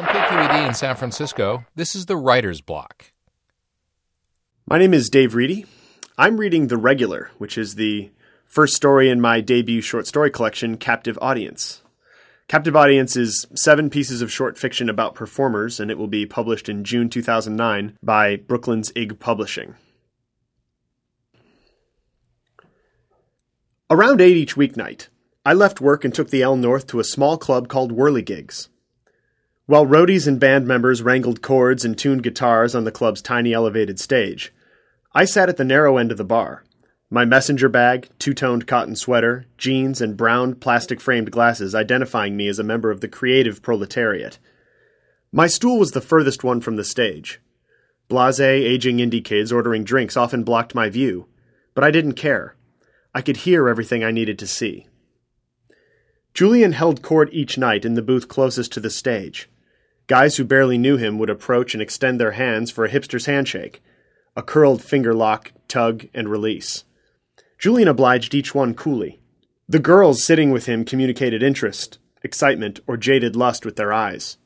From KQED in San Francisco, this is The Writer's Block. My name is Dave Reidy. I'm reading The Regular, which is the first story in my debut short story collection, Captive Audience. Captive Audience is 7 pieces of short fiction about performers, and it will be published in June 2009 by Brooklyn's Ig Publishing. Around 8 each weeknight, I left work and took the El North to a small club called Whirlygigs. While roadies and band members wrangled chords and tuned guitars on the club's tiny elevated stage, I sat at the narrow end of the bar. My messenger bag, two-toned cotton sweater, jeans, and brown plastic-framed glasses identifying me as a member of the creative proletariat. My stool was the furthest one from the stage. Blasé, aging indie kids ordering drinks often blocked my view, but I didn't care. I could hear everything I needed to see. Julian held court each night in the booth closest to the stage. Guys who barely knew him would approach and extend their hands for a hipster's handshake, a curled finger lock, tug, and release. Julian obliged each one coolly. The girls sitting with him communicated interest, excitement, or jaded lust with their eyes.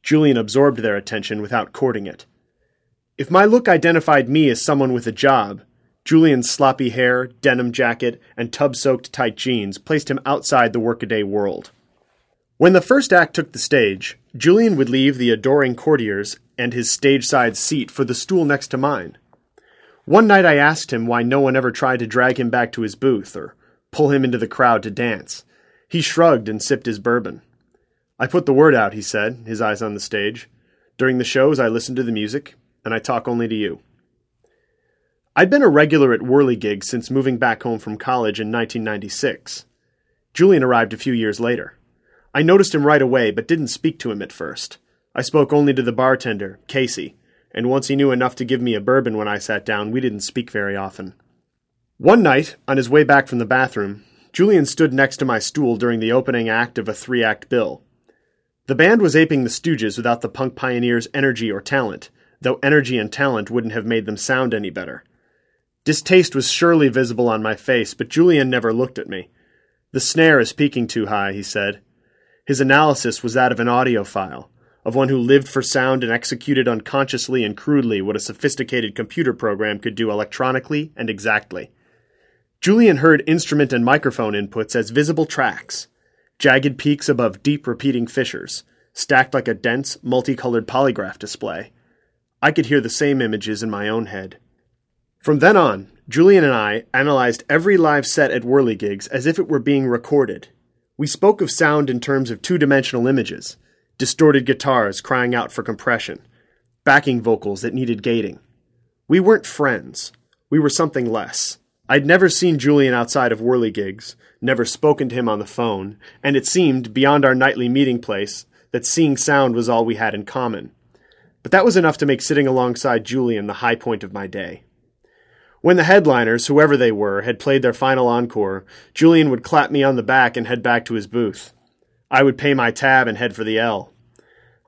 Julian absorbed their attention without courting it. If my look identified me as someone with a job, Julian's sloppy hair, denim jacket, and tub-soaked tight jeans placed him outside the workaday world. When the first act took the stage, Julian would leave the adoring courtiers and his stage-side seat for the stool next to mine. One night I asked him why no one ever tried to drag him back to his booth or pull him into the crowd to dance. He shrugged and sipped his bourbon. I put the word out, he said, his eyes on the stage. During the shows I listen to the music, and I talk only to you. I'd been a regular at Whirlygigs since moving back home from college in 1996. Julian arrived a few years later. I noticed him right away, but didn't speak to him at first. I spoke only to the bartender, Casey, and once he knew enough to give me a bourbon when I sat down, we didn't speak very often. One night, on his way back from the bathroom, Julian stood next to my stool during the opening act of a 3-act bill. The band was aping the Stooges without the punk pioneers' energy or talent, though energy and talent wouldn't have made them sound any better. Distaste was surely visible on my face, but Julian never looked at me. "The snare is peaking too high," he said. His analysis was that of an audiophile, of one who lived for sound and executed unconsciously and crudely what a sophisticated computer program could do electronically and exactly. Julian heard instrument and microphone inputs as visible tracks, jagged peaks above deep repeating fissures, stacked like a dense, multicolored polygraph display. I could hear the same images in my own head. From then on, Julian and I analyzed every live set at Whirlygigs as if it were being recorded. We spoke of sound in terms of two-dimensional images, distorted guitars crying out for compression, backing vocals that needed gating. We weren't friends. We were something less. I'd never seen Julian outside of Whirlygigs, never spoken to him on the phone, and it seemed, beyond our nightly meeting place, that seeing sound was all we had in common. But that was enough to make sitting alongside Julian the high point of my day. When the headliners, whoever they were, had played their final encore, Julian would clap me on the back and head back to his booth. I would pay my tab and head for the L.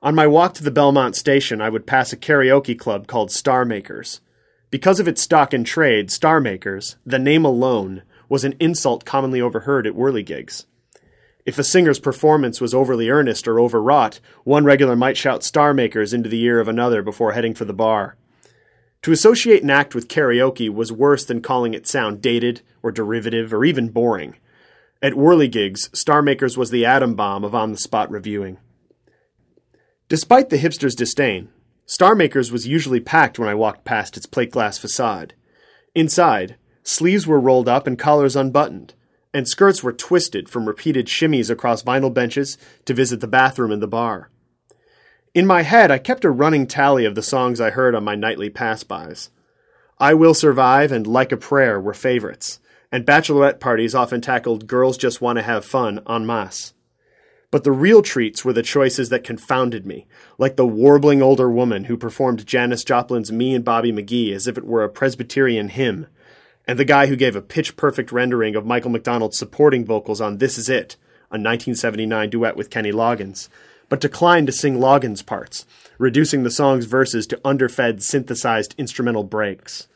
On my walk to the Belmont station, I would pass a karaoke club called Starmakers. Because of its stock in trade, Starmakers, the name alone, was an insult commonly overheard at Whirlygigs. If a singer's performance was overly earnest or overwrought, one regular might shout Starmakers into the ear of another before heading for the bar. To associate an act with karaoke was worse than calling it sound dated or derivative or even boring. At Whirlygigs, Starmakers was the atom bomb of on-the-spot reviewing. Despite the hipster's disdain, Starmakers was usually packed when I walked past its plate-glass facade. Inside, sleeves were rolled up and collars unbuttoned, and skirts were twisted from repeated shimmies across vinyl benches to visit the bathroom and the bar. In my head, I kept a running tally of the songs I heard on my nightly pass-bys. I Will Survive and Like a Prayer were favorites, and bachelorette parties often tackled Girls Just Want to Have Fun en masse. But the real treats were the choices that confounded me, like the warbling older woman who performed Janis Joplin's Me and Bobby McGee as if it were a Presbyterian hymn, and the guy who gave a pitch-perfect rendering of Michael McDonald's supporting vocals on This Is It, a 1979 duet with Kenny Loggins, but declined to sing Loggins' parts, reducing the song's verses to underfed synthesized instrumental breaks.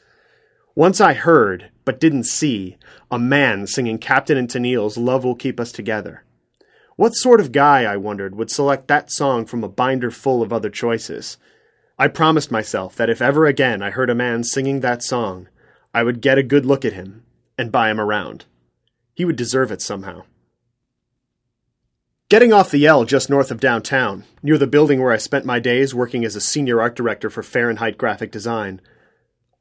Once I heard, but didn't see, a man singing Captain and Tennille's Love Will Keep Us Together. What sort of guy, I wondered, would select that song from a binder full of other choices? I promised myself that if ever again I heard a man singing that song, I would get a good look at him and buy him around. He would deserve it somehow. Getting off the L just north of downtown, near the building where I spent my days working as a senior art director for Fahrenheit Graphic Design,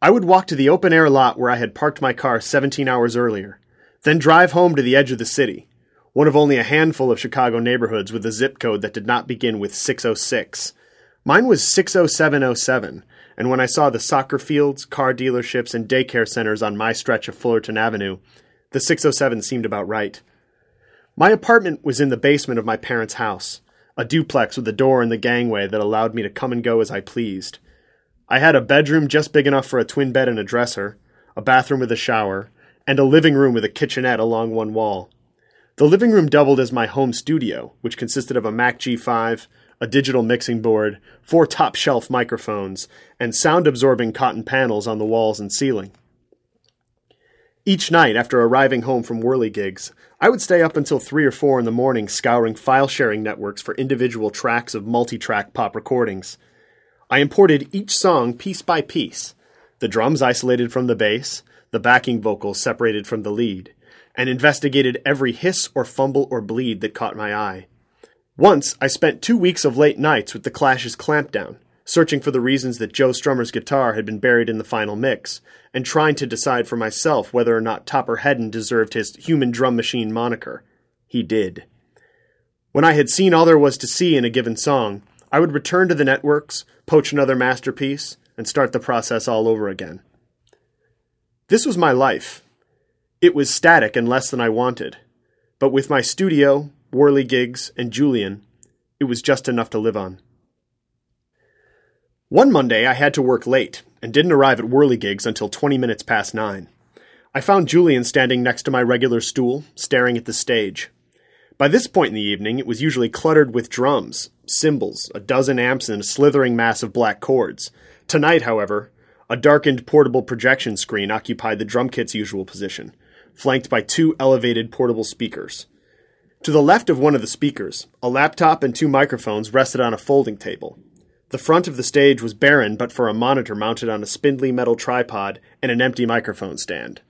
I would walk to the open-air lot where I had parked my car 17 hours earlier, then drive home to the edge of the city, one of only a handful of Chicago neighborhoods with a zip code that did not begin with 606. Mine was 60707, and when I saw the soccer fields, car dealerships, and daycare centers on my stretch of Fullerton Avenue, the 607 seemed about right. My apartment was in the basement of my parents' house, a duplex with a door in the gangway that allowed me to come and go as I pleased. I had a bedroom just big enough for a twin bed and a dresser, a bathroom with a shower, and a living room with a kitchenette along one wall. The living room doubled as my home studio, which consisted of a Mac G5, a digital mixing board, 4 top-shelf microphones, and sound-absorbing cotton panels on the walls and ceiling. Each night after arriving home from Whirlygigs, I would stay up until 3 or 4 in the morning scouring file-sharing networks for individual tracks of multi-track pop recordings. I imported each song piece by piece, the drums isolated from the bass, the backing vocals separated from the lead, and investigated every hiss or fumble or bleed that caught my eye. Once, I spent 2 weeks of late nights with The Clash's Clampdown, searching for the reasons that Joe Strummer's guitar had been buried in the final mix, and trying to decide for myself whether or not Topper Headon deserved his human drum machine moniker. He did. When I had seen all there was to see in a given song, I would return to the networks, poach another masterpiece, and start the process all over again. This was my life. It was static and less than I wanted, but with my studio, Whirlygigs, and Julian, it was just enough to live on. One Monday, I had to work late, and didn't arrive at Whirlygigs until 20 minutes past 9. I found Julian standing next to my regular stool, staring at the stage. By this point in the evening, it was usually cluttered with drums, cymbals, a dozen amps, and a slithering mass of black chords. Tonight, however, a darkened portable projection screen occupied the drum kit's usual position, flanked by 2 elevated portable speakers. To the left of one of the speakers, a laptop and 2 microphones rested on a folding table. The front of the stage was barren but for a monitor mounted on a spindly metal tripod and an empty microphone stand.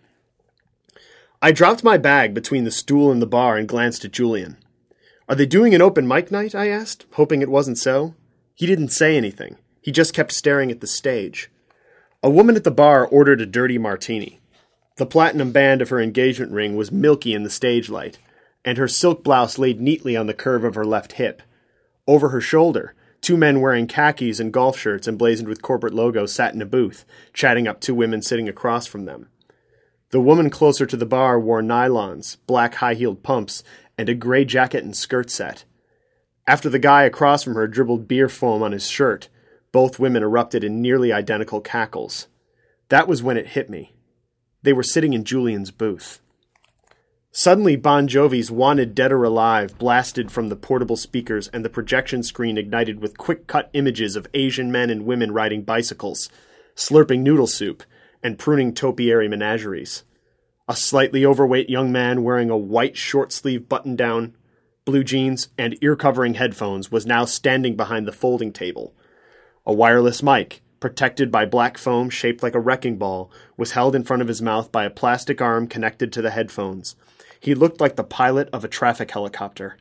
I dropped my bag between the stool and the bar and glanced at Julian. "Are they doing an open mic night?" I asked, hoping it wasn't so. He didn't say anything. He just kept staring at the stage. A woman at the bar ordered a dirty martini. The platinum band of her engagement ring was milky in the stage light, and her silk blouse laid neatly on the curve of her left hip. Over her shoulder, 2 men wearing khakis and golf shirts emblazoned with corporate logos sat in a booth, chatting up 2 women sitting across from them. The woman closer to the bar wore nylons, black high-heeled pumps, and a gray jacket and skirt set. After the guy across from her dribbled beer foam on his shirt, both women erupted in nearly identical cackles. That was when it hit me. They were sitting in Julian's booth. Suddenly, Bon Jovi's Wanted Dead or Alive blasted from the portable speakers, and the projection screen ignited with quick-cut images of Asian men and women riding bicycles, slurping noodle soup, and pruning topiary menageries. A slightly overweight young man wearing a white short-sleeve button-down, blue jeans, and ear-covering headphones was now standing behind the folding table. A wireless mic, protected by black foam shaped like a wrecking ball, was held in front of his mouth by a plastic arm connected to the headphones. He looked like the pilot of a traffic helicopter.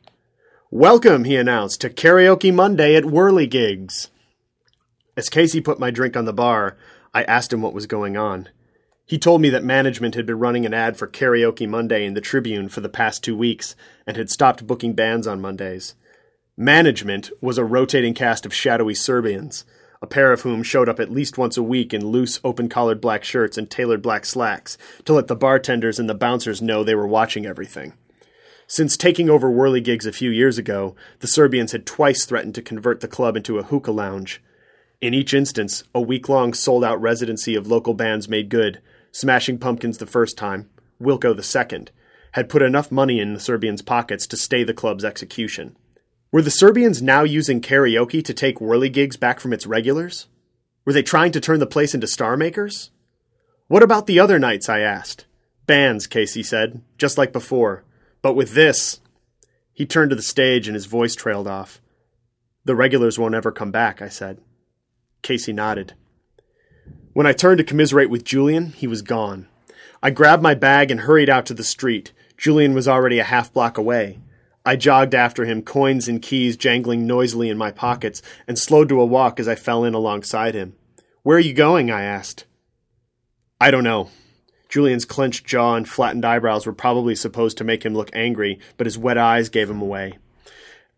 "Welcome," he announced, "to Karaoke Monday at Whirlygigs." As Casey put my drink on the bar, I asked him what was going on. He told me that management had been running an ad for Karaoke Monday in the Tribune for the past 2 weeks and had stopped booking bands on Mondays. Management was a rotating cast of shadowy Serbians, a pair of whom showed up at least once a week in loose, open-collared black shirts and tailored black slacks to let the bartenders and the bouncers know they were watching everything. Since taking over Whirlygigs a few years ago, the Serbians had twice threatened to convert the club into a hookah lounge. In each instance, a week-long sold-out residency of local bands made good, Smashing Pumpkins the first time, Wilco the second, had put enough money in the Serbians' pockets to stay the club's execution. Were the Serbians now using karaoke to take Whirlygigs back from its regulars? Were they trying to turn the place into Starmakers? "What about the other nights?" I asked. "Bands," Casey said, "just like before. But with this..." He turned to the stage and his voice trailed off. "The regulars won't ever come back," I said. Casey nodded. When I turned to commiserate with Julian, he was gone. I grabbed my bag and hurried out to the street. Julian was already a half block away. I jogged after him, coins and keys jangling noisily in my pockets, and slowed to a walk as I fell in alongside him. "Where are you going?" I asked. "I don't know." Julian's clenched jaw and flattened eyebrows were probably supposed to make him look angry, but his wet eyes gave him away.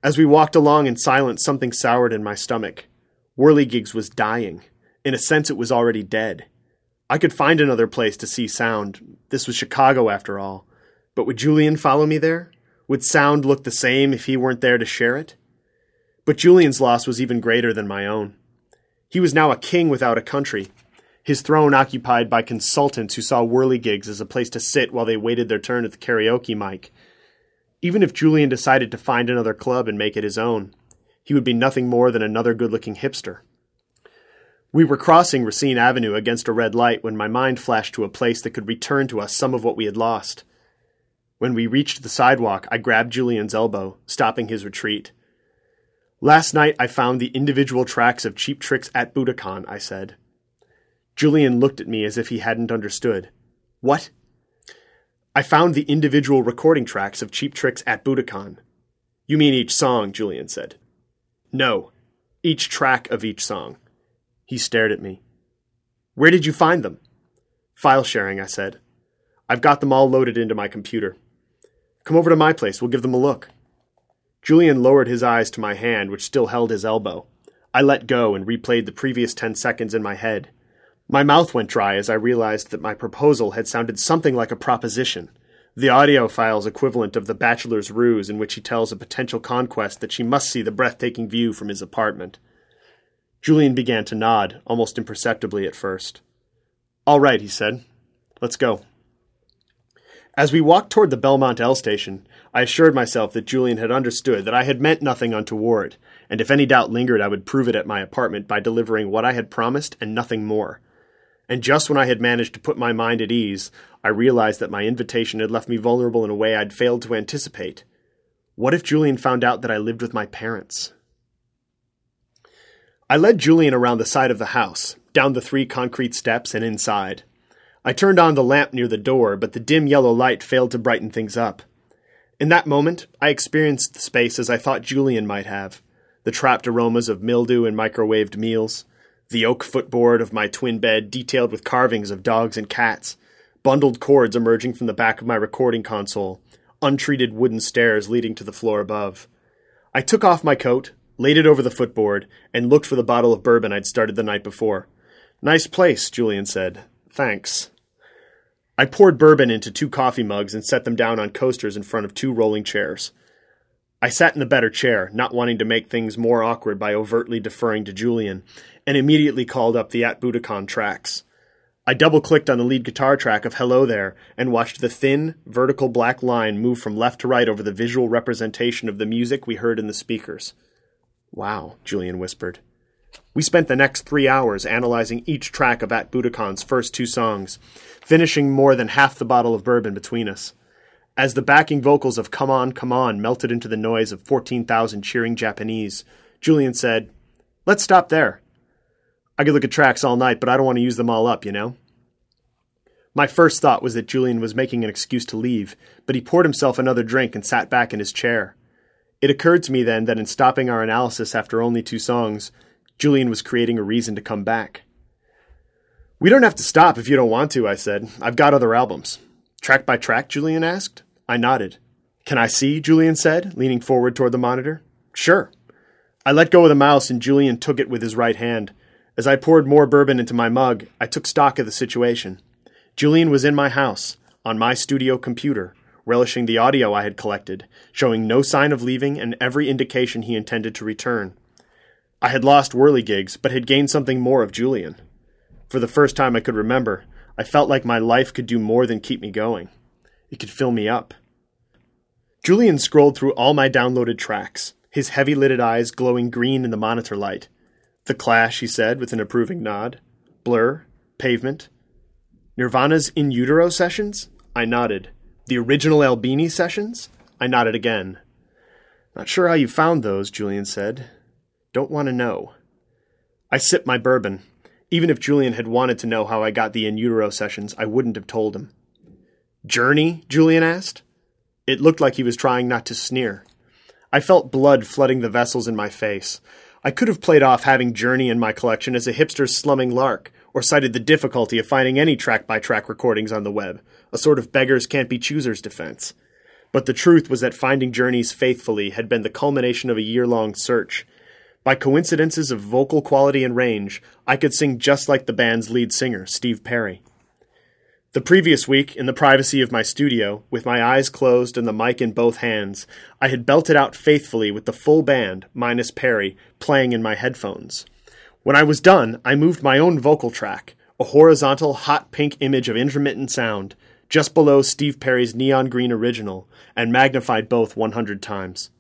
As we walked along in silence, something soured in my stomach. Whirlygigs was dying. In a sense, it was already dead. I could find another place to see sound. This was Chicago, after all. But would Julian follow me there? Would sound look the same if he weren't there to share it? But Julian's loss was even greater than my own. He was now a king without a country, his throne occupied by consultants who saw whirlygigs as a place to sit while they waited their turn at the karaoke mic. Even if Julian decided to find another club and make it his own, he would be nothing more than another good-looking hipster. We were crossing Racine Avenue against a red light when my mind flashed to a place that could return to us some of what we had lost. When we reached the sidewalk, I grabbed Julian's elbow, stopping his retreat. "Last night I found the individual tracks of Cheap Tricks at Budokan," I said. Julian looked at me as if he hadn't understood. "What?" "I found the individual recording tracks of Cheap Tricks at Budokan." "You mean each song," Julian said. "No, each track of each song." He stared at me. "Where did you find them?" "File sharing," I said. "I've got them all loaded into my computer. Come over to my place. We'll give them a look." Julian lowered his eyes to my hand, which still held his elbow. I let go and replayed the previous 10 seconds in my head. My mouth went dry as I realized that my proposal had sounded something like a proposition, the audio file's equivalent of the bachelor's ruse in which he tells a potential conquest that she must see the breathtaking view from his apartment. Julian began to nod, almost imperceptibly at first. "All right," he said. "Let's go." As we walked toward the Belmont L station, I assured myself that Julian had understood that I had meant nothing untoward, and if any doubt lingered, I would prove it at my apartment by delivering what I had promised and nothing more. And just when I had managed to put my mind at ease, I realized that my invitation had left me vulnerable in a way I'd failed to anticipate. What if Julian found out that I lived with my parents? I led Julian around the side of the house, down the 3 concrete steps and inside. I turned on the lamp near the door, but the dim yellow light failed to brighten things up. In that moment, I experienced the space as I thought Julian might have, the trapped aromas of mildew and microwaved meals, the oak footboard of my twin bed detailed with carvings of dogs and cats, bundled cords emerging from the back of my recording console, untreated wooden stairs leading to the floor above. I took off my coat, laid it over the footboard, and looked for the bottle of bourbon I'd started the night before. "Nice place," Julian said. "Thanks." I poured bourbon into 2 coffee mugs and set them down on coasters in front of 2 rolling chairs. I sat in the better chair, not wanting to make things more awkward by overtly deferring to Julian, and immediately called up the At Budokan tracks. I double-clicked on the lead guitar track of Hello There and watched the thin, vertical black line move from left to right over the visual representation of the music we heard in the speakers. "Wow," Julian whispered. We spent the next 3 hours analyzing each track of At Budokan's first 2 songs, finishing more than half the bottle of bourbon between us. As the backing vocals of Come On, Come On melted into the noise of 14,000 cheering Japanese, Julian said, "Let's stop there. I could look at tracks all night, but I don't want to use them all up, you know?" My first thought was that Julian was making an excuse to leave, but he poured himself another drink and sat back in his chair. It occurred to me then that in stopping our analysis after only 2 songs, Julian was creating a reason to come back. "We don't have to stop if you don't want to," I said. "I've got other albums." "Track by track?" Julian asked. I nodded. "Can I see?" Julian said, leaning forward toward the monitor. "Sure." I let go of the mouse and Julian took it with his right hand. As I poured more bourbon into my mug, I took stock of the situation. Julian was in my house, on my studio computer, relishing the audio I had collected, showing no sign of leaving and every indication he intended to return. I had lost whirlygigs, but had gained something more of Julian. For the first time I could remember, I felt like my life could do more than keep me going. It could fill me up. Julian scrolled through all my downloaded tracks, his heavy-lidded eyes glowing green in the monitor light. "The Clash," he said with an approving nod. "Blur. Pavement. Nirvana's In Utero Sessions?" I nodded. "The original Albini Sessions?" I nodded again. Not sure how you found those, Julian said. Don't want to know. I sipped my bourbon. Even if Julian had wanted to know how I got the in utero sessions, I wouldn't have told him. Journey? Julian asked. It looked like he was trying not to sneer. I felt blood flooding the vessels in my face. I could have played off having Journey in my collection as a hipster's slumming lark, or cited the difficulty of finding any track-by-track recordings on the web, a sort of beggars can't be choosers defense. But the truth was that finding Journey's Faithfully had been the culmination of a year-long search. By coincidences of vocal quality and range, I could sing just like the band's lead singer, Steve Perry. The previous week, in the privacy of my studio, with my eyes closed and the mic in both hands, I had belted out Faithfully with the full band, minus Perry, playing in my headphones. When I was done, I moved my own vocal track, a horizontal, hot pink image of intermittent sound, just below Steve Perry's neon green original, and magnified both 100 times.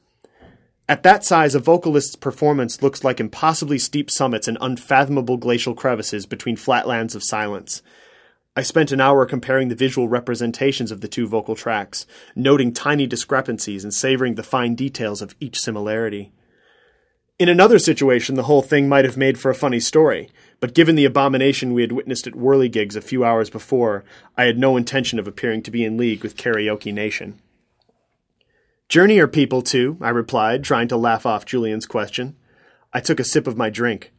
At that size, a vocalist's performance looks like impossibly steep summits and unfathomable glacial crevices between flatlands of silence. I spent an hour comparing the visual representations of the two vocal tracks, noting tiny discrepancies and savoring the fine details of each similarity. In another situation, the whole thing might have made for a funny story, but given the abomination we had witnessed at Whirlygigs a few hours before, I had no intention of appearing to be in league with Karaoke Nation. Journey are people, too, I replied, trying to laugh off Julian's question. I took a sip of my drink.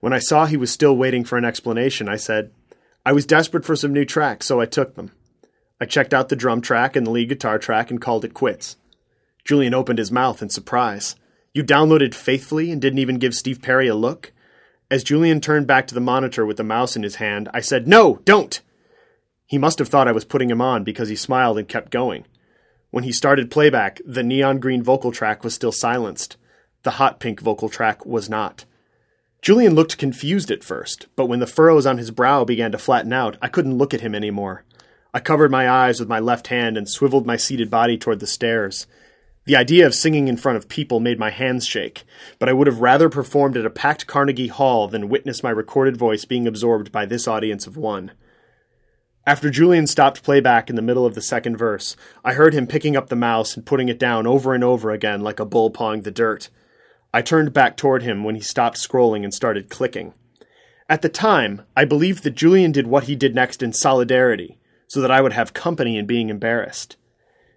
When I saw he was still waiting for an explanation, I said, I was desperate for some new tracks, so I took them. I checked out the drum track and the lead guitar track and called it quits. Julian opened his mouth in surprise. You downloaded Faithfully and didn't even give Steve Perry a look? As Julian turned back to the monitor with the mouse in his hand, I said, No, don't! He must have thought I was putting him on because he smiled and kept going. When he started playback, the neon green vocal track was still silenced. The hot pink vocal track was not. Julian looked confused at first, but when the furrows on his brow began to flatten out, I couldn't look at him anymore. I covered my eyes with my left hand and swiveled my seated body toward the stairs. The idea of singing in front of people made my hands shake, but I would have rather performed at a packed Carnegie Hall than witness my recorded voice being absorbed by this audience of one. After Julian stopped playback in the middle of the second verse, I heard him picking up the mouse and putting it down over and over again like a bull pawing the dirt. I turned back toward him when he stopped scrolling and started clicking. At the time, I believed that Julian did what he did next in solidarity, so that I would have company in being embarrassed.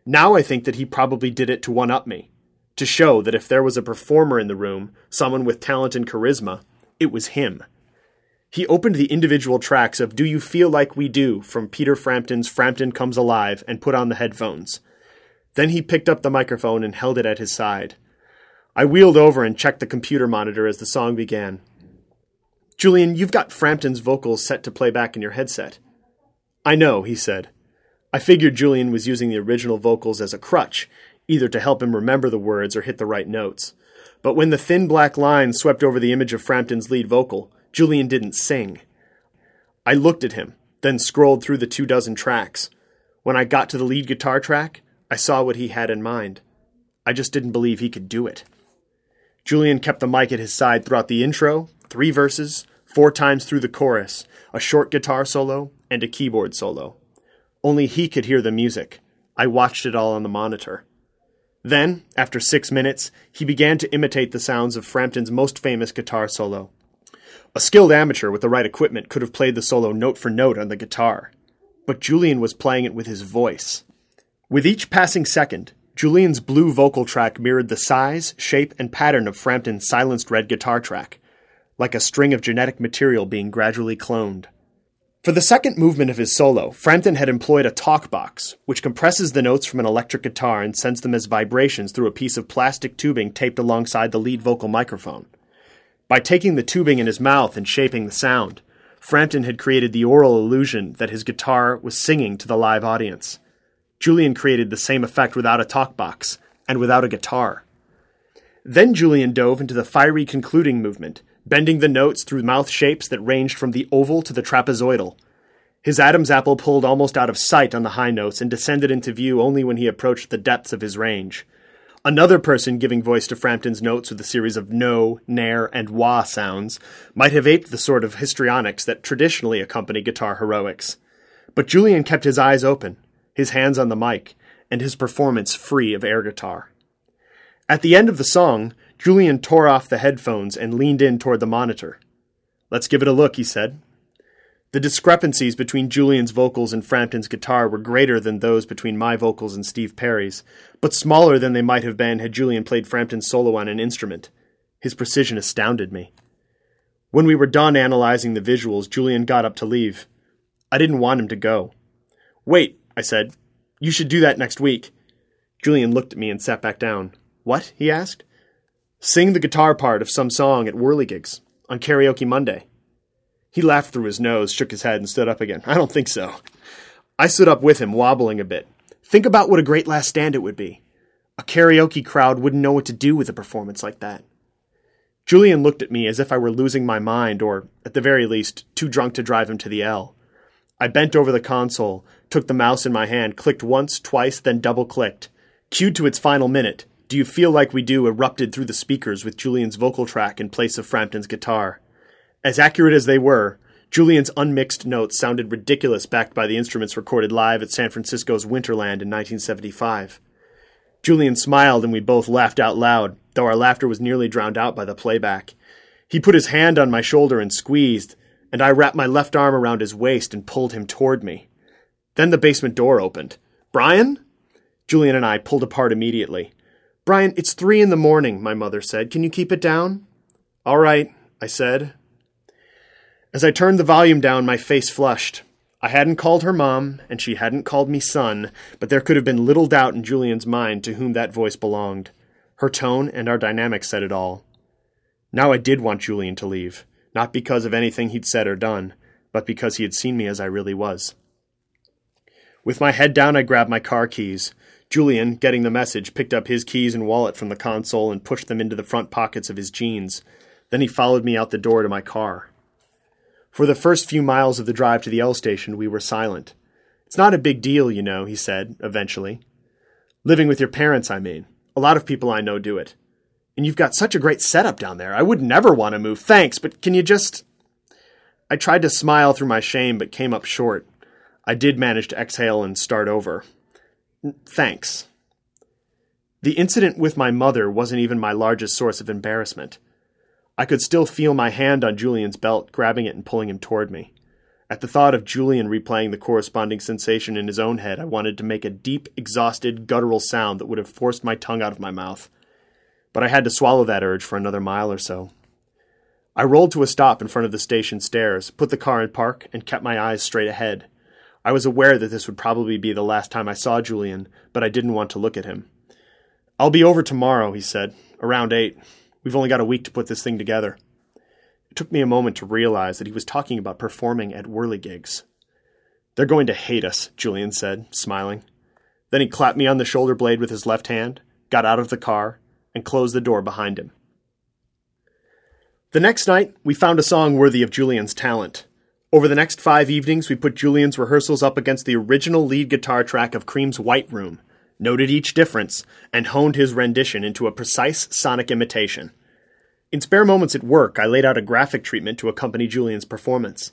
Now I think that he probably did it to one-up me, to show that if there was a performer in the room, someone with talent and charisma, it was him. He opened the individual tracks of Do You Feel Like We Do from Peter Frampton's Frampton Comes Alive and put on the headphones. Then he picked up the microphone and held it at his side. I wheeled over and checked the computer monitor as the song began. Julian, you've got Frampton's vocals set to play back in your headset. I know, he said. I figured Julian was using the original vocals as a crutch, either to help him remember the words or hit the right notes. But when the thin black line swept over the image of Frampton's lead vocal, Julian didn't sing. I looked at him, then scrolled through the 24 tracks. When I got to the lead guitar track, I saw what he had in mind. I just didn't believe he could do it. Julian kept the mic at his side throughout the intro, 3 verses, 4 times through the chorus, a short guitar solo, and a keyboard solo. Only he could hear the music. I watched it all on the monitor. Then, after 6 minutes, he began to imitate the sounds of Frampton's most famous guitar solo. A skilled amateur with the right equipment could have played the solo note for note on the guitar. But Julian was playing it with his voice. With each passing second, Julian's blue vocal track mirrored the size, shape, and pattern of Frampton's silenced red guitar track, like a string of genetic material being gradually cloned. For the second movement of his solo, Frampton had employed a talk box, which compresses the notes from an electric guitar and sends them as vibrations through a piece of plastic tubing taped alongside the lead vocal microphone. By taking the tubing in his mouth and shaping the sound, Frampton had created the oral illusion that his guitar was singing to the live audience. Julian created the same effect without a talk box and without a guitar. Then Julian dove into the fiery concluding movement, bending the notes through mouth shapes that ranged from the oval to the trapezoidal. His Adam's apple pulled almost out of sight on the high notes and descended into view only when he approached the depths of his range. Another person giving voice to Frampton's notes with a series of no, nair, and wah sounds might have aped the sort of histrionics that traditionally accompany guitar heroics. But Julian kept his eyes open, his hands on the mic, and his performance free of air guitar. At the end of the song, Julian tore off the headphones and leaned in toward the monitor. "Let's give it a look," he said. The discrepancies between Julian's vocals and Frampton's guitar were greater than those between my vocals and Steve Perry's, but smaller than they might have been had Julian played Frampton's solo on an instrument. His precision astounded me. When we were done analyzing the visuals, Julian got up to leave. I didn't want him to go. "Wait," I said. "You should do that next week." Julian looked at me and sat back down. "What?" he asked. "Sing the guitar part of some song at Whirlygigs on Karaoke Monday." He laughed through his nose, shook his head, and stood up again. "I don't think so." I stood up with him, wobbling a bit. Think about what a great last stand it would be. A karaoke crowd wouldn't know what to do with a performance like that. Julian looked at me as if I were losing my mind, or, at the very least, too drunk to drive him to the L. I bent over the console, took the mouse in my hand, clicked once, twice, then double-clicked. Cued to its final minute, Do You Feel Like We Do erupted through the speakers with Julian's vocal track in place of Frampton's guitar. As accurate as they were, Julian's unmixed notes sounded ridiculous backed by the instruments recorded live at San Francisco's Winterland in 1975. Julian smiled and we both laughed out loud, though our laughter was nearly drowned out by the playback. He put his hand on my shoulder and squeezed, and I wrapped my left arm around his waist and pulled him toward me. Then the basement door opened. "Brian?" Julian and I pulled apart immediately. "Brian, it's 3 a.m, my mother said. "Can you keep it down?" "All right," I said. As I turned the volume down, my face flushed. I hadn't called her mom, and she hadn't called me son, but there could have been little doubt in Julian's mind to whom that voice belonged. Her tone and our dynamic said it all. Now I did want Julian to leave, not because of anything he'd said or done, but because he had seen me as I really was. With my head down, I grabbed my car keys. Julian, getting the message, picked up his keys and wallet from the console and pushed them into the front pockets of his jeans. Then he followed me out the door to my car. For the first few miles of the drive to the L station, we were silent. "It's not a big deal, you know," he said, eventually. "Living with your parents, I mean. A lot of people I know do it. And you've got such a great setup down there. I would never want to move. Thanks, but can you just..." I tried to smile through my shame, but came up short. I did manage to exhale and start over. "Thanks." The incident with my mother wasn't even my largest source of embarrassment. I could still feel my hand on Julian's belt, grabbing it and pulling him toward me. At the thought of Julian replaying the corresponding sensation in his own head, I wanted to make a deep, exhausted, guttural sound that would have forced my tongue out of my mouth. But I had to swallow that urge for another mile or so. I rolled to a stop in front of the station stairs, put the car in park, and kept my eyes straight ahead. I was aware that this would probably be the last time I saw Julian, but I didn't want to look at him. "I'll be over tomorrow," he said, "around 8. We've only got a week to put this thing together." It took me a moment to realize that he was talking about performing at Whirlygigs. "They're going to hate us," Julian said, smiling. Then he clapped me on the shoulder blade with his left hand, got out of the car, and closed the door behind him. The next night, we found a song worthy of Julian's talent. Over the next 5 evenings, we put Julian's rehearsals up against the original lead guitar track of Cream's White Room, noted each difference, and honed his rendition into a precise sonic imitation. In spare moments at work, I laid out a graphic treatment to accompany Julian's performance.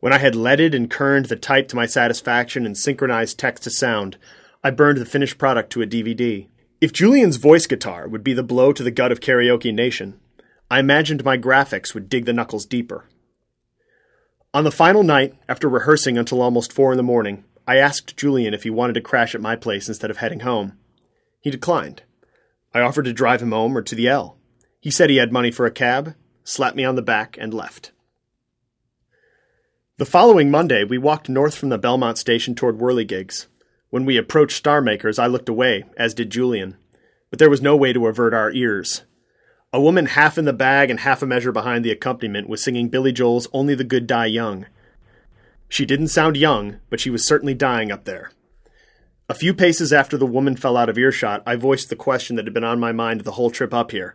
When I had leaded and kerned the type to my satisfaction and synchronized text to sound, I burned the finished product to a DVD. If Julian's voice guitar would be the blow to the gut of Karaoke Nation, I imagined my graphics would dig the knuckles deeper. On the final night, after rehearsing until almost 4 a.m, I asked Julian if he wanted to crash at my place instead of heading home. He declined. I offered to drive him home or to the L. He said he had money for a cab, slapped me on the back, and left. The following Monday, we walked north from the Belmont station toward Whirlygigs. When we approached Starmakers, I looked away, as did Julian. But there was no way to avert our ears. A woman half in the bag and half a measure behind the accompaniment was singing Billy Joel's Only the Good Die Young. She didn't sound young, but she was certainly dying up there. A few paces after the woman fell out of earshot, I voiced the question that had been on my mind the whole trip up here.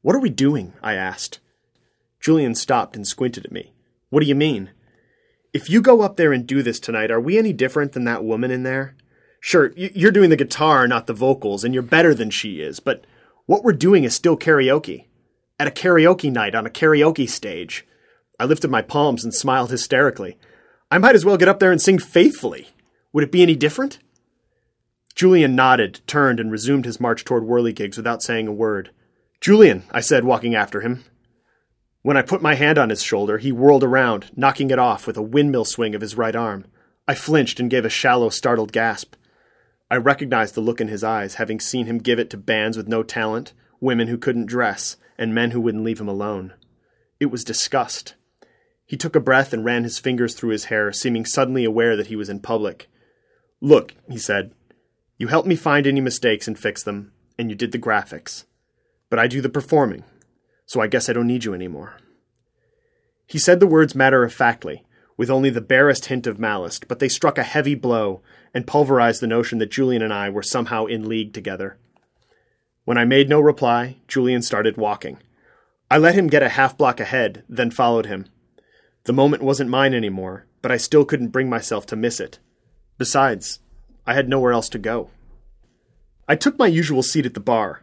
"What are we doing?" I asked. Julian stopped and squinted at me. "What do you mean?" "If you go up there and do this tonight, are we any different than that woman in there? Sure, you're doing the guitar, not the vocals, and you're better than she is, but what we're doing is still karaoke. At a karaoke night on a karaoke stage." I lifted my palms and smiled hysterically. "I might as well get up there and sing Faithfully. Would it be any different?" Julian nodded, turned, and resumed his march toward Whirlygigs without saying a word. "Julian," I said, walking after him. When I put my hand on his shoulder, he whirled around, knocking it off with a windmill swing of his right arm. I flinched and gave a shallow, startled gasp. I recognized the look in his eyes, having seen him give it to bands with no talent, women who couldn't dress, and men who wouldn't leave him alone. It was disgust. He took a breath and ran his fingers through his hair, seeming suddenly aware that he was in public. "Look," he said, "you helped me find any mistakes and fix them, and you did the graphics. But I do the performing, so I guess I don't need you anymore." He said the words matter-of-factly, with only the barest hint of malice, but they struck a heavy blow and pulverized the notion that Julian and I were somehow in league together. When I made no reply, Julian started walking. I let him get a half-block ahead, then followed him. The moment wasn't mine anymore, but I still couldn't bring myself to miss it. Besides, I had nowhere else to go. I took my usual seat at the bar.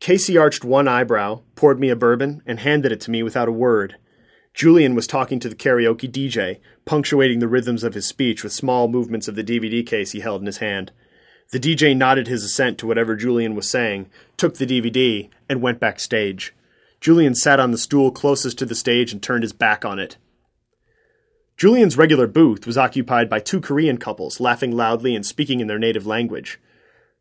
Casey arched one eyebrow, poured me a bourbon, and handed it to me without a word. Julian was talking to the karaoke DJ, punctuating the rhythms of his speech with small movements of the DVD case he held in his hand. The DJ nodded his assent to whatever Julian was saying, took the DVD, and went backstage. Julian sat on the stool closest to the stage and turned his back on it. Julian's regular booth was occupied by two Korean couples, laughing loudly and speaking in their native language.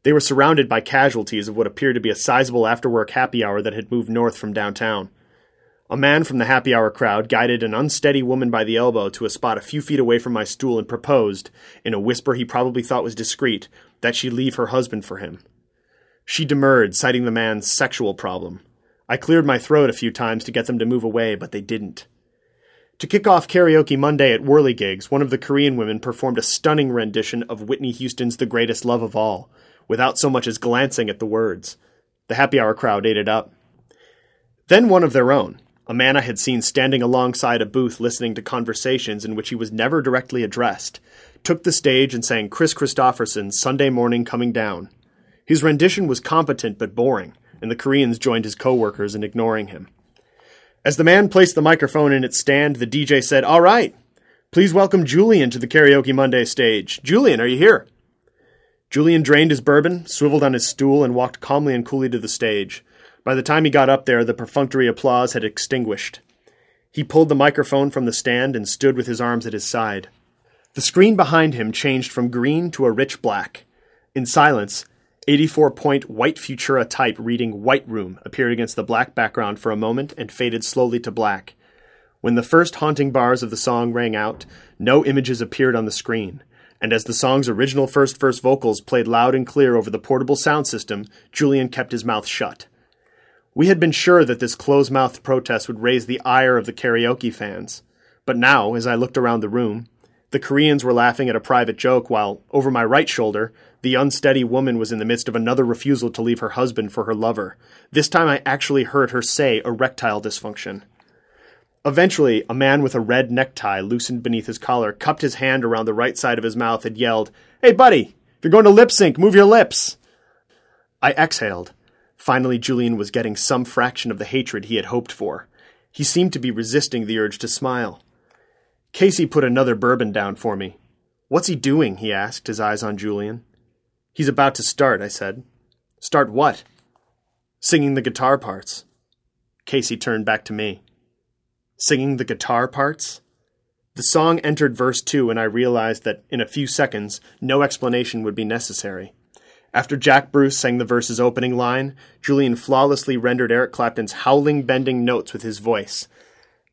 They were surrounded by casualties of what appeared to be a sizable after-work happy hour that had moved north from downtown. A man from the happy hour crowd guided an unsteady woman by the elbow to a spot a few feet away from my stool and proposed, in a whisper he probably thought was discreet, that she leave her husband for him. She demurred, citing the man's sexual problem. I cleared my throat a few times to get them to move away, but they didn't. To kick off Karaoke Monday at Whirlygigs, one of the Korean women performed a stunning rendition of Whitney Houston's The Greatest Love of All, without so much as glancing at the words. The happy hour crowd ate it up. Then one of their own, a man I had seen standing alongside a booth listening to conversations in which he was never directly addressed, took the stage and sang Chris Christopherson's Sunday Morning Coming Down. His rendition was competent but boring, and the Koreans joined his co-workers in ignoring him. As the man placed the microphone in its stand, the DJ said, "All right, please welcome Julian to the Karaoke Monday stage. Julian, are you here?" Julian drained his bourbon, swiveled on his stool, and walked calmly and coolly to the stage. By the time he got up there, the perfunctory applause had extinguished. He pulled the microphone from the stand and stood with his arms at his side. The screen behind him changed from green to a rich black. In silence, 84-point white Futura type reading White Room appeared against the black background for a moment and faded slowly to black. When the first haunting bars of the song rang out, no images appeared on the screen, and as the song's original first verse vocals played loud and clear over the portable sound system, Julian kept his mouth shut. We had been sure that this close-mouthed protest would raise the ire of the karaoke fans, but now, as I looked around the room, the Koreans were laughing at a private joke while, over my right shoulder, the unsteady woman was in the midst of another refusal to leave her husband for her lover. This time I actually heard her say erectile dysfunction. Eventually, a man with a red necktie loosened beneath his collar, cupped his hand around the right side of his mouth, and yelled, "Hey, buddy, if you're going to lip sync, move your lips." I exhaled. Finally, Julian was getting some fraction of the hatred he had hoped for. He seemed to be resisting the urge to smile. Casey put another bourbon down for me. "What's he doing?" he asked, his eyes on Julian. "He's about to start," I said. "Start what?" "Singing the guitar parts." Casey turned back to me. "Singing the guitar parts?" The song entered verse 2, and I realized that, in a few seconds, no explanation would be necessary. After Jack Bruce sang the verse's opening line, Julian flawlessly rendered Eric Clapton's howling, bending notes with his voice.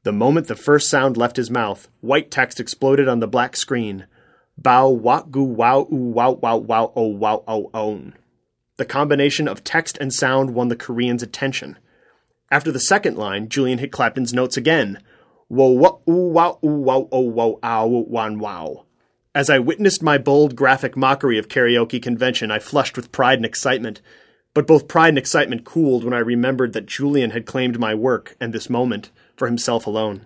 The moment the first sound left his mouth, white text exploded on the black screen. Bow wak goo wow oo wow wow wow oh wow oh own. The combination of text and sound won the Korean's attention. After the second line, Julian hit Clapton's notes again. Wo wa oo wow oo wow oh wow ow wan wow. As I witnessed my bold graphic mockery of karaoke convention, I flushed with pride and excitement. But both pride and excitement cooled when I remembered that Julian had claimed my work, and this moment, for himself alone.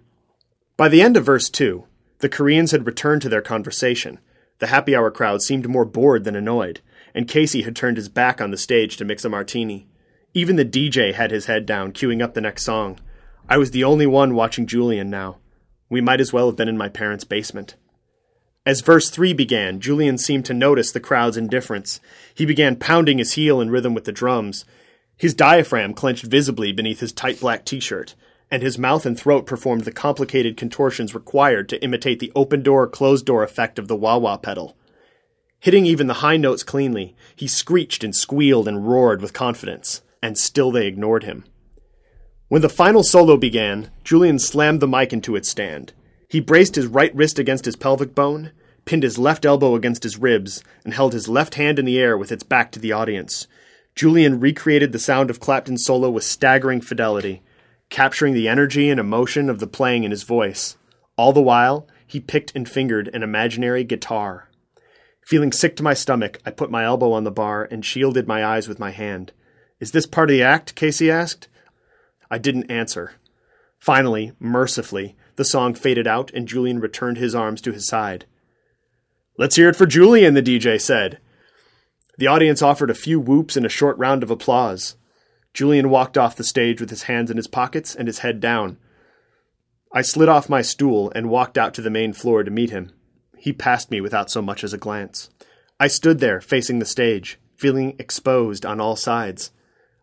By the end of verse 2, the Koreans had returned to their conversation. The happy hour crowd seemed more bored than annoyed, and Casey had turned his back on the stage to mix a martini. Even the DJ had his head down, queuing up the next song. I was the only one watching Julian now. We might as well have been in my parents' basement. As verse 3 began, Julian seemed to notice the crowd's indifference. He began pounding his heel in rhythm with the drums. His diaphragm clenched visibly beneath his tight black t-shirt, and his mouth and throat performed the complicated contortions required to imitate the open-door, closed-door effect of the wah-wah pedal. Hitting even the high notes cleanly, he screeched and squealed and roared with confidence, and still they ignored him. When the final solo began, Julian slammed the mic into its stand. He braced his right wrist against his pelvic bone, pinned his left elbow against his ribs, and held his left hand in the air with its back to the audience. Julian recreated the sound of Clapton's solo with staggering fidelity, capturing the energy and emotion of the playing in his voice. All the while, he picked and fingered an imaginary guitar. Feeling sick to my stomach, I put my elbow on the bar and shielded my eyes with my hand. "Is this part of the act?" Casey asked. I didn't answer. Finally, mercifully, the song faded out and Julian returned his arms to his side. "Let's hear it for Julian," the DJ said. The audience offered a few whoops and a short round of applause. Julian walked off the stage with his hands in his pockets and his head down. I slid off my stool and walked out to the main floor to meet him. He passed me without so much as a glance. I stood there, facing the stage, feeling exposed on all sides.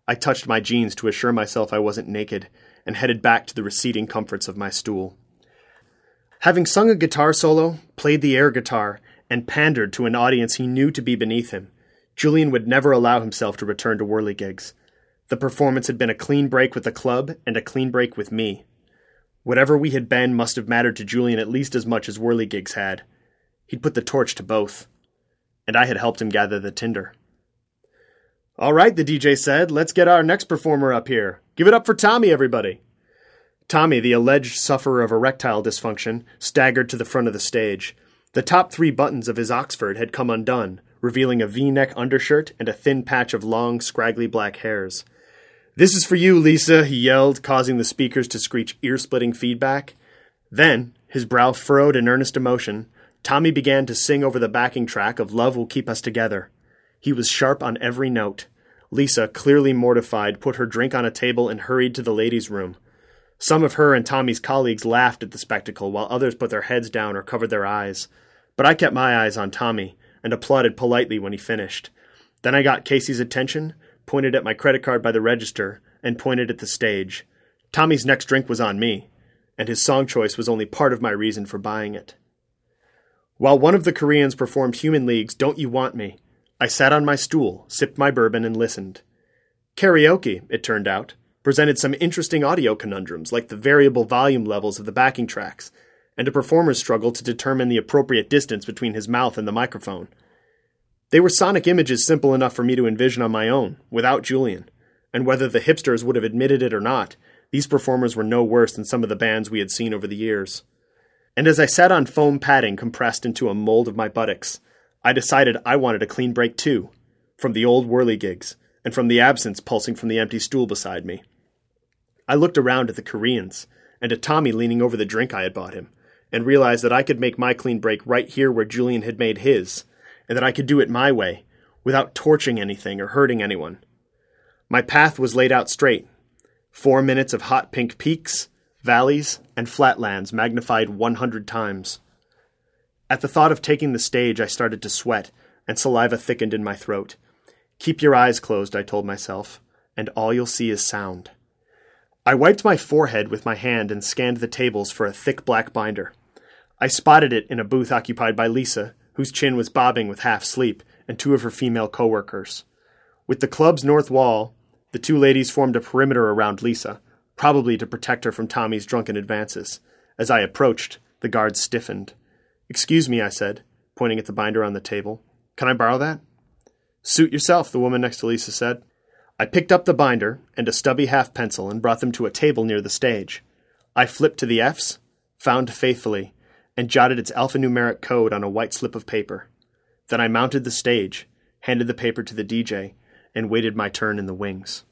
I touched my jeans to assure myself I wasn't naked, and headed back to the receding comforts of my stool. Having sung a guitar solo, played the air guitar, and pandered to an audience he knew to be beneath him, Julian would never allow himself to return to Whirlygigs. The performance had been a clean break with the club and a clean break with me. Whatever we had been must have mattered to Julian at least as much as Whirlygigs had. He'd put the torch to both, and I had helped him gather the tinder. "All right," the DJ said, "let's get our next performer up here. Give it up for Tommy, everybody." Tommy, the alleged sufferer of erectile dysfunction, staggered to the front of the stage. The top 3 buttons of his Oxford had come undone, revealing a V-neck undershirt and a thin patch of long, scraggly black hairs. "This is for you, Lisa," he yelled, causing the speakers to screech ear-splitting feedback. Then, his brow furrowed in earnest emotion, Tommy began to sing over the backing track of Love Will Keep Us Together. He was sharp on every note. Lisa, clearly mortified, put her drink on a table and hurried to the ladies' room. Some of her and Tommy's colleagues laughed at the spectacle, while others put their heads down or covered their eyes. But I kept my eyes on Tommy, and applauded politely when he finished. Then I got Casey's attention, pointed at my credit card by the register, and pointed at the stage. Tommy's next drink was on me, and his song choice was only part of my reason for buying it. While one of the Koreans performed Human League's Don't You Want Me, I sat on my stool, sipped my bourbon, and listened. Karaoke, it turned out, presented some interesting audio conundrums, like the variable volume levels of the backing tracks, and a performer's struggle to determine the appropriate distance between his mouth and the microphone. They were sonic images simple enough for me to envision on my own, without Julian, and whether the hipsters would have admitted it or not, these performers were no worse than some of the bands we had seen over the years. And as I sat on foam padding compressed into a mold of my buttocks, I decided I wanted a clean break too, from the old Whirlygigs, and from the absence pulsing from the empty stool beside me. I looked around at the Koreans, and at Tommy leaning over the drink I had bought him, and realized that I could make my clean break right here where Julian had made his, and that I could do it my way, without torching anything or hurting anyone. My path was laid out straight. 4 minutes of hot pink peaks, valleys, and flatlands magnified 100 times. At the thought of taking the stage, I started to sweat, and saliva thickened in my throat. Keep your eyes closed, I told myself, and all you'll see is sound. I wiped my forehead with my hand and scanned the tables for a thick black binder. I spotted it in a booth occupied by Lisa, whose chin was bobbing with half-sleep, and 2 of her female co-workers. With the club's north wall, the 2 ladies formed a perimeter around Lisa, probably to protect her from Tommy's drunken advances. As I approached, the guards stiffened. "Excuse me," I said, pointing at the binder on the table. "Can I borrow that?" "Suit yourself," the woman next to Lisa said. I picked up the binder and a stubby half-pencil and brought them to a table near the stage. I flipped to the F's, found Faithfully, and jotted its alphanumeric code on a white slip of paper. Then I mounted the stage, handed the paper to the DJ, and waited my turn in the wings.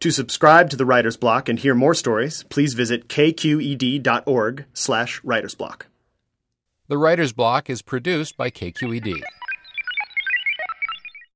To subscribe to The Writer's Block and hear more stories, please visit kqed.org/writersblock. The Writer's Block is produced by KQED.